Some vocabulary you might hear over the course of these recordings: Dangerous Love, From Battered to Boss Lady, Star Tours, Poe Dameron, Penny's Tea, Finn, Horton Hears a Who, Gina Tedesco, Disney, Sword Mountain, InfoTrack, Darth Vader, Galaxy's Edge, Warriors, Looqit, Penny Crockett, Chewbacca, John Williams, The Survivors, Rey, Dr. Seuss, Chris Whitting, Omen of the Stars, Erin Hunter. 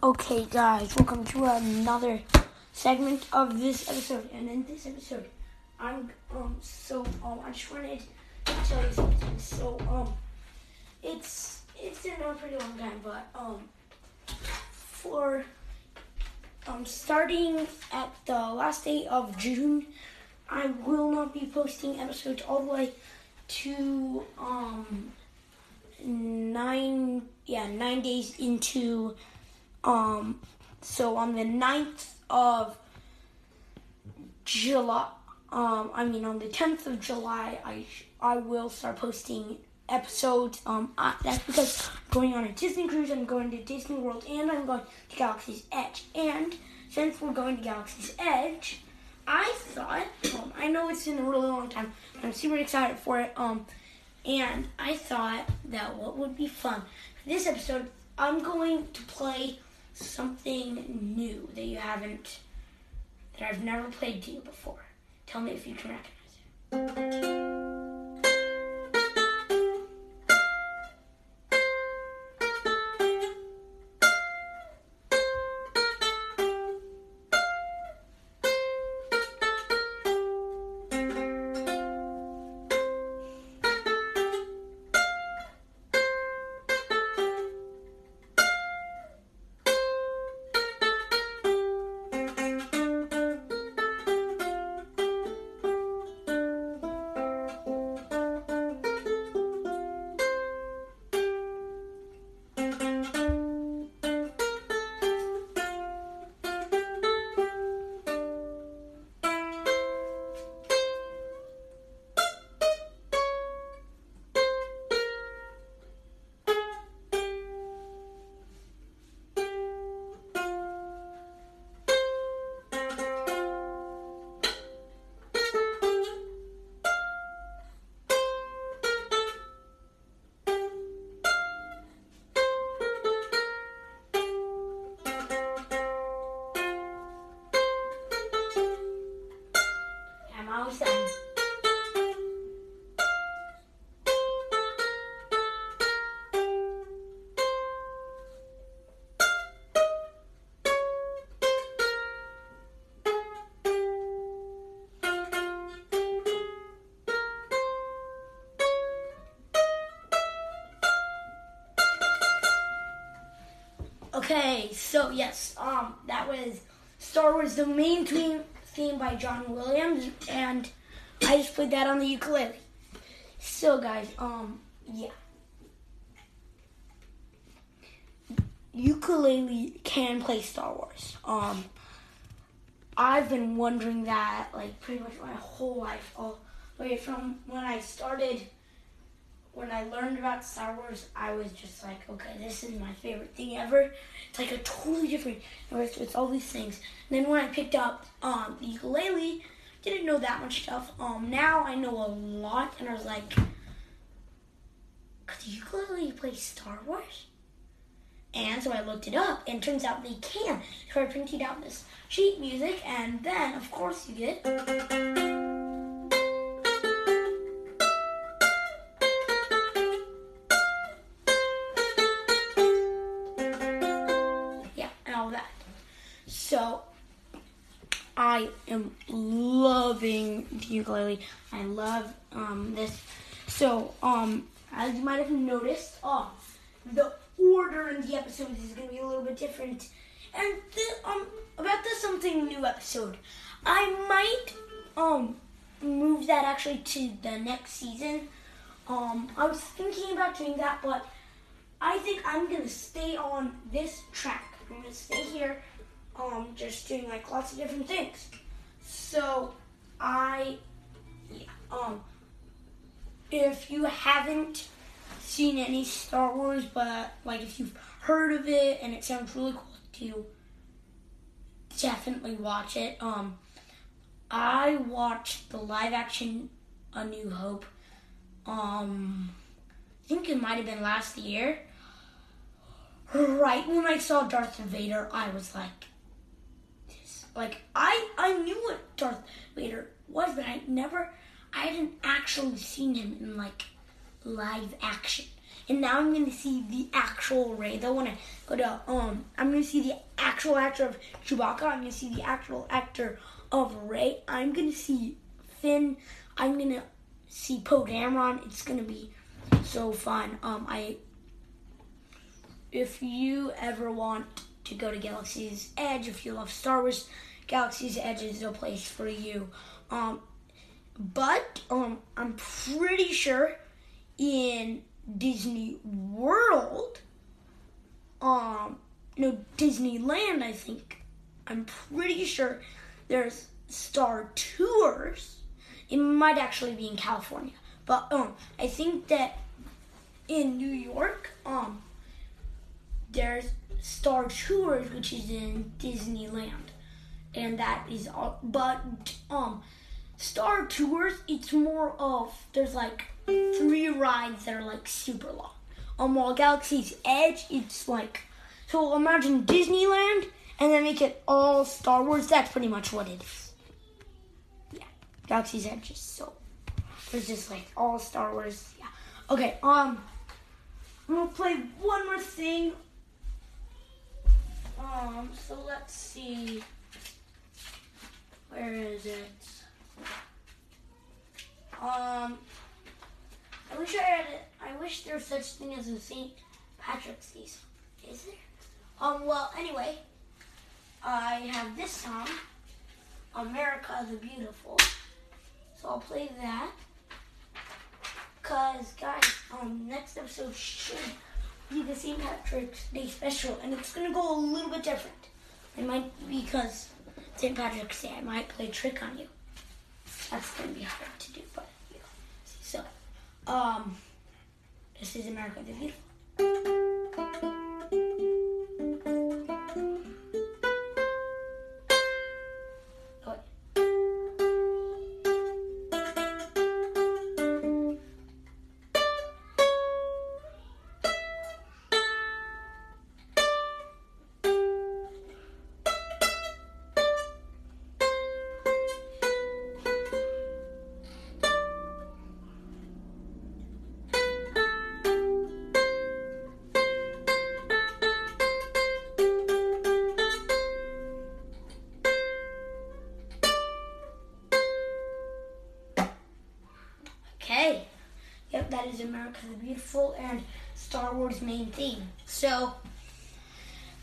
Okay guys, welcome to another segment of this episode. And in this episode, I just wanted to tell you something. So it's been a pretty long time, but starting at the last day of June, I will not be posting episodes all the way to 9 days into so on the 9th of July, on the 10th of July, I will start posting episodes. That's because I'm going on a Disney cruise, I'm going to Disney World, and I'm going to Galaxy's Edge. And since we're going to Galaxy's Edge, I thought, I know it's been a really long time, but I'm super excited for it, and I thought that what would be fun for this episode, I'm going to play something new that I've never played to you before. Tell me if you can recognize it. Okay, so yes, that was Star Wars, the main theme by John Williams, and I just played that on the ukulele. So guys, yeah. Ukulele can play Star Wars. I've been wondering that, like, pretty much my whole life, all the way from when I learned about Star Wars, I was just like, okay, this is my favorite thing ever. It's like a totally different universe with all these things. And then when I picked up the ukulele, didn't know that much stuff. Now I know a lot, and I was like, could the ukulele play Star Wars? And so I looked it up, and turns out they can. So I printed out this sheet music, and then, of course, you get... So, I am loving the ukulele. I love this. So, as you might have noticed, the order in the episodes is going to be a little bit different. And about the something new episode, I might move that actually to the next season. I was thinking about doing that, but I think I'm going to stay on this track. I'm going to stay here. Just doing like lots of different things. So, if you haven't seen any Star Wars, but like if you've heard of it and it sounds really cool to you, definitely watch it. I watched the live action A New Hope. I think it might have been last year. Right when I saw Darth Vader, I was like, I knew what Darth Vader was, but I hadn't actually seen him in like live action. And now I'm going to see the actual Rey. They'll want to go to, I'm going to see the actual actor of Chewbacca. I'm going to see the actual actor of Rey. I'm going to see Finn. I'm going to see Poe Dameron. It's going to be so fun. If you ever want to go to Galaxy's Edge, if you love Star Wars, Galaxy's Edge is a place for you. But I'm pretty sure in Disney World, no, Disneyland, I think, I'm pretty sure there's Star Tours. It might actually be in California, but I think that in New York, there's Star Tours, which is in Disneyland, and that is all. But Star Tours, it's more of, there's like 3 rides that are like super long. While Galaxy's Edge, it's like, so imagine Disneyland and then make it all Star Wars. That's pretty much what it is. Yeah, Galaxy's Edge is so, it's just like all Star Wars. Yeah. Okay. I'm gonna play one more thing. So let's see. Where is it? I wish I had it. I wish there was such thing as a St. Patrick's Day song. Is there? Well, anyway, I have this song, America the Beautiful. So I'll play that. Cause guys, next episode should be the St. Patrick's Day special, and it's gonna go a little bit different. It might be because St. Patrick's Day, I might play a trick on you. That's gonna be hard to do, but you know. So, this is America the Beautiful. That is America the Beautiful and Star Wars main theme. So,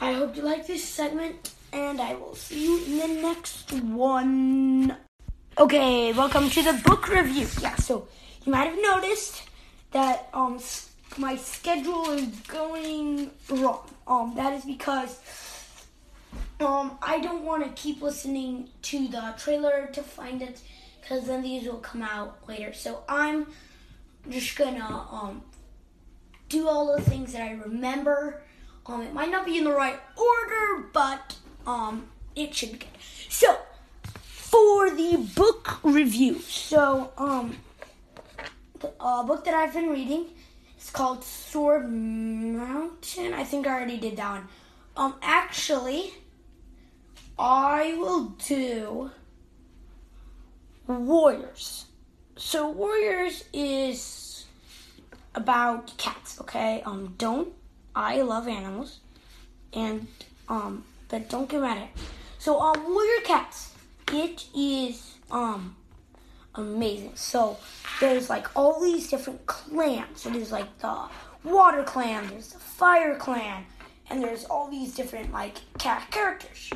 I hope you like this segment, and I will see you in the next one. Okay, welcome to the book review. Yeah, so you might have noticed that my schedule is going wrong. That is because I don't want to keep listening to the trailer to find it, because then these will come out later. So I'm just gonna do all the things that I remember. It might not be in the right order, but it should be good. So, for the book review, so the book that I've been reading is called Sword Mountain. I think I already did that one. Actually, I will do Warriors. So Warriors is about cats, okay? I love animals, and but don't get mad at it. So Warrior Cats, it is amazing. So there's like all these different clans. So there's like the Water Clan, there's the Fire Clan, and there's all these different like cat characters.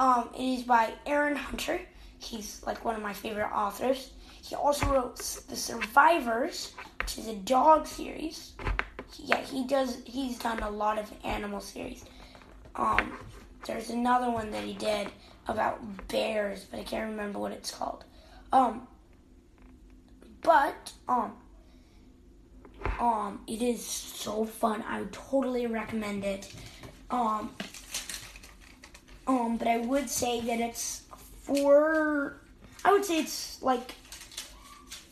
It is by Erin Hunter. He's like one of my favorite authors. He also wrote The Survivors, which is a dog series. He's done a lot of animal series. There's another one that he did about bears, but I can't remember what it's called. But it is so fun. I would totally recommend it. But I would say that it's like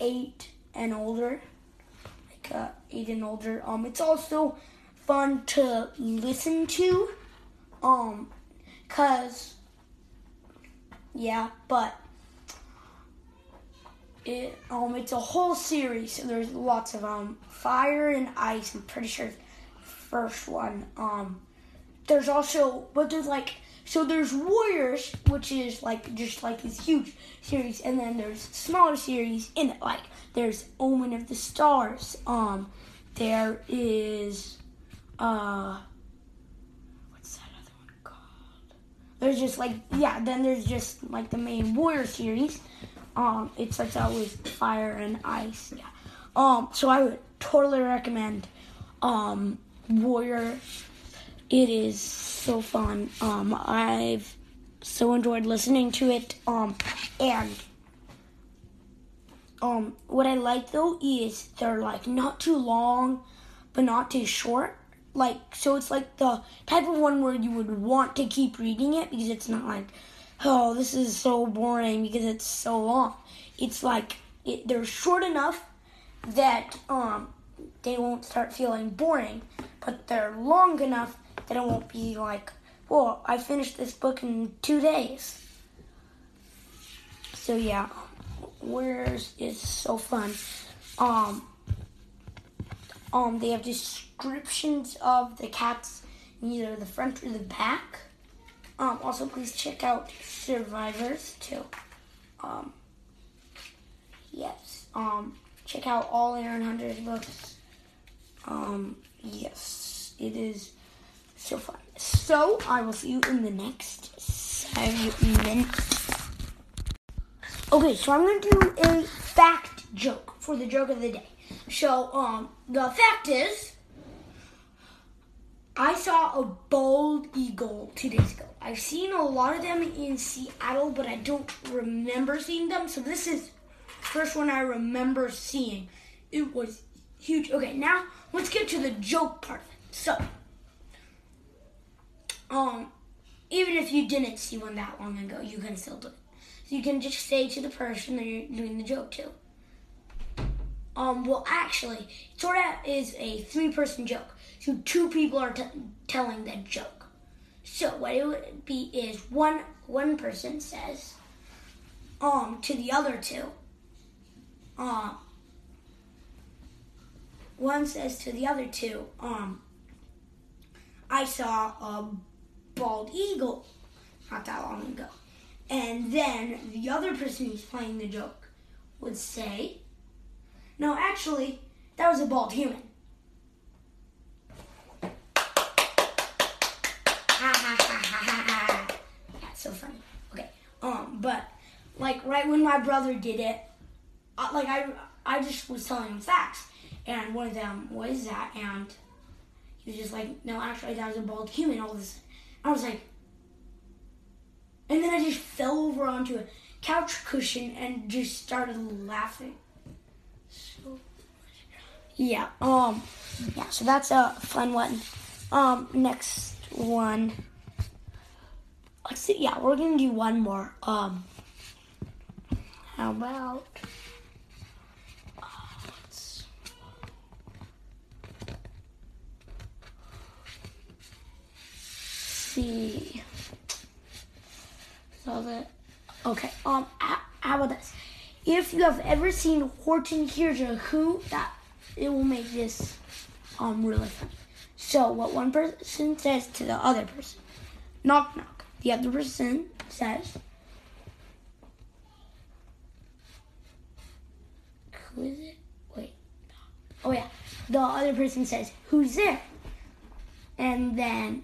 8 and older, like 8 and older. It's also fun to listen to, but It's a whole series, and there's lots of fire and ice. I'm pretty sure the first one. There's also, but there's like, so there's Warriors, which is like just like this huge series, and then there's smaller series in it. Like there's Omen of the Stars. There is what's that other one called? There's just like, yeah. Then there's just like the main Warrior series. It starts out with fire and ice, yeah. So I would totally recommend Warrior. It is so fun. I've so enjoyed listening to it. And what I like though is they're like not too long, but not too short. Like, so it's like the type of one where you would want to keep reading it because it's not like, oh, this is so boring because it's so long. It's like they're short enough that they won't start feeling boring, but they're long enough that it won't be like, well, I finished this book in 2 days. So yeah, Warriors is so fun. They have descriptions of the cats in either the front or the back. Also, please check out Survivors, too. Yes. Check out all Erin Hunter's books. Yes. It is so fun. So, I will see you in the next segment. Okay, so I'm going to do a fact joke for the joke of the day. So, the fact is, I saw a bald eagle 2 days ago. I've seen a lot of them in Seattle, but I don't remember seeing them. So this is the first one I remember seeing. It was huge. Okay, now let's get to the joke part. So, even if you didn't see one that long ago, you can still do it. So you can just say to the person that you're doing the joke to. Well, actually, it sort of is a three-person joke. So two people are telling that joke. So what it would be is one person says, to the other two. One says to the other two, I saw a bald eagle not that long ago. And then the other person who's playing the joke would say, no, actually, that was a bald human. So funny. Okay. But like right when my brother did it, I just was telling him facts, and one of them was that, and he was just like, no, actually, that was a bald human. All this, I was like, and then I just fell over onto a couch cushion and just started laughing. So yeah. Yeah. So that's a fun one. Next one. Let's see, yeah, we're gonna do one more. How about let's... see. So that okay. How about this? If you have ever seen Horton Hears a Who, that it will make this really funny. So what one person says to the other person, knock knock. The other person says, who is it? Wait. Oh, yeah. The other person says, who's there? And then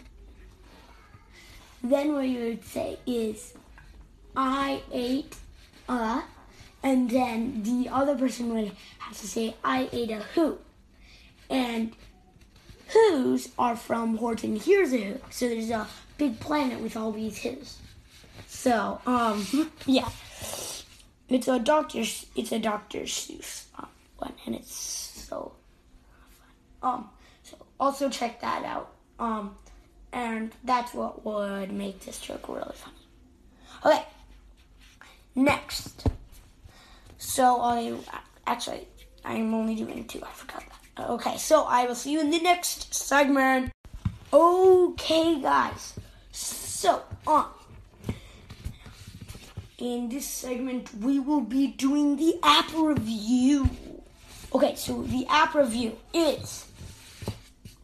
what you would say is, I ate a, and then the other person would have to say, I ate a who. And who's are from Horton Hears a Who. So there's a big planet with all these who's. So, yeah. It's a Dr. Seuss one, and it's so fun. So also check that out. And that's what would make this joke really funny. Okay. Next. So, actually, I'm only doing two. I forgot that. Okay, so I will see you in the next segment. Okay, guys. So, In this segment, we will be doing the app review. Okay, so the app review is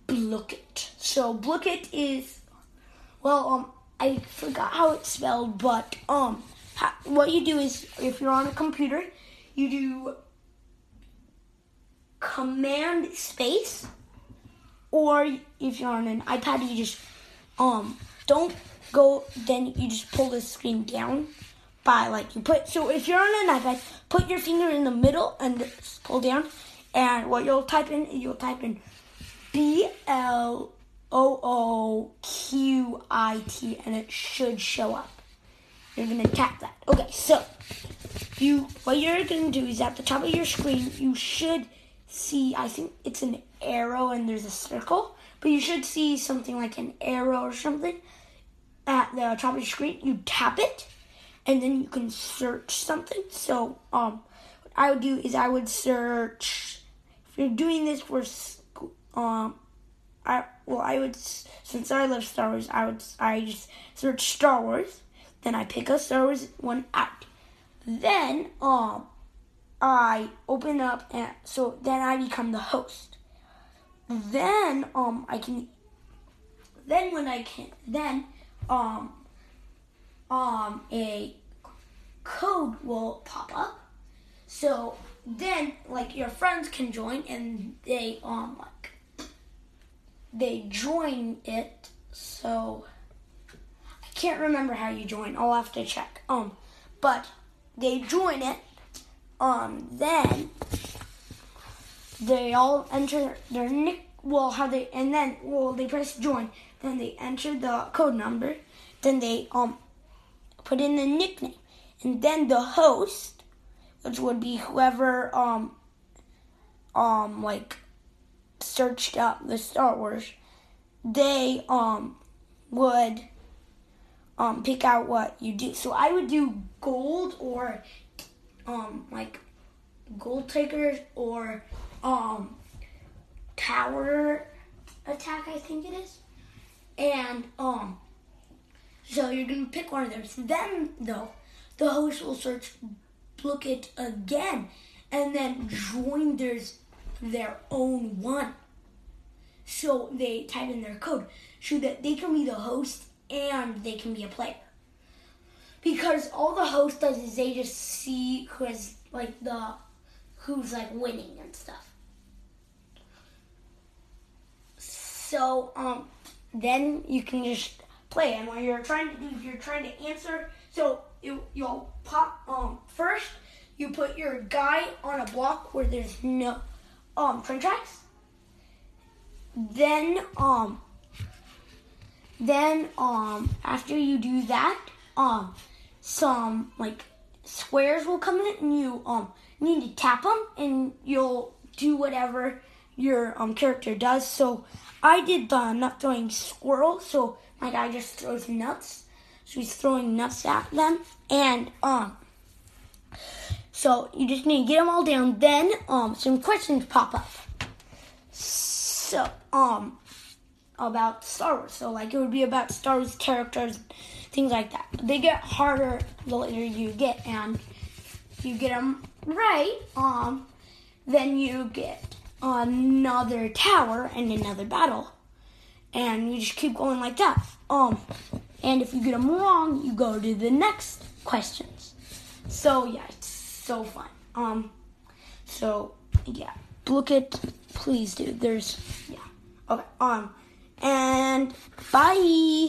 Looqit. So Looqit is, well, I forgot how it's spelled, but what you do is, if you're on a computer, you do command space, or if you're on an iPad, you just don't go, then you just pull the screen down by, like, you put, so if you're on an iPad, put your finger in the middle and pull down, and what you'll type in is you'll type in BLOOQIT, and it should show up. You're going to tap that. Okay, so what you're going to do is at the top of your screen, you should see, I think it's an arrow and there's a circle, but you should see something like an arrow or something at the top of your screen. You tap it, and then you can search something. So what I would do is I would search, if you're doing this for since I love Star Wars, I just search Star Wars, then I pick a Star Wars one out. Then, I open up, and so then I become the host. Then, a code will pop up. So then, like, your friends can join, and they, they join it, so I can't remember how you join. I'll have to check. But they join it. Then they all enter their they press join. Then they enter the code number. Then they put in the nickname, and then the host, which would be whoever searched up the Star Wars, they would pick out what you do. So I would do gold or gold takers or tower attack, I think it is. And so you're gonna pick one of those. Then though, the host will search Looqit again and then join their own one. So they type in their code so that they can be the host and they can be a player. Because all the host does is they just see who's winning and stuff. So then you can just play, and what you're trying to answer. So you'll pop first you put your guy on a block where there's no train tracks. Then after you do that, some squares will come in, and you need to tap them, and you'll do whatever your character does. So I did the nut throwing squirrel, so my guy just throws nuts. So he's throwing nuts at them, and so you just need to get them all down. Then some questions pop up. So about Star Wars. So it would be about Star Wars characters, things like that. They get harder the later you get, and if you get them right, then you get another tower and another battle, and you just keep going like that. And if you get them wrong, you go to the next questions. So yeah. So fun. So yeah, Looqit, please, dude. There's, yeah. Okay. And bye.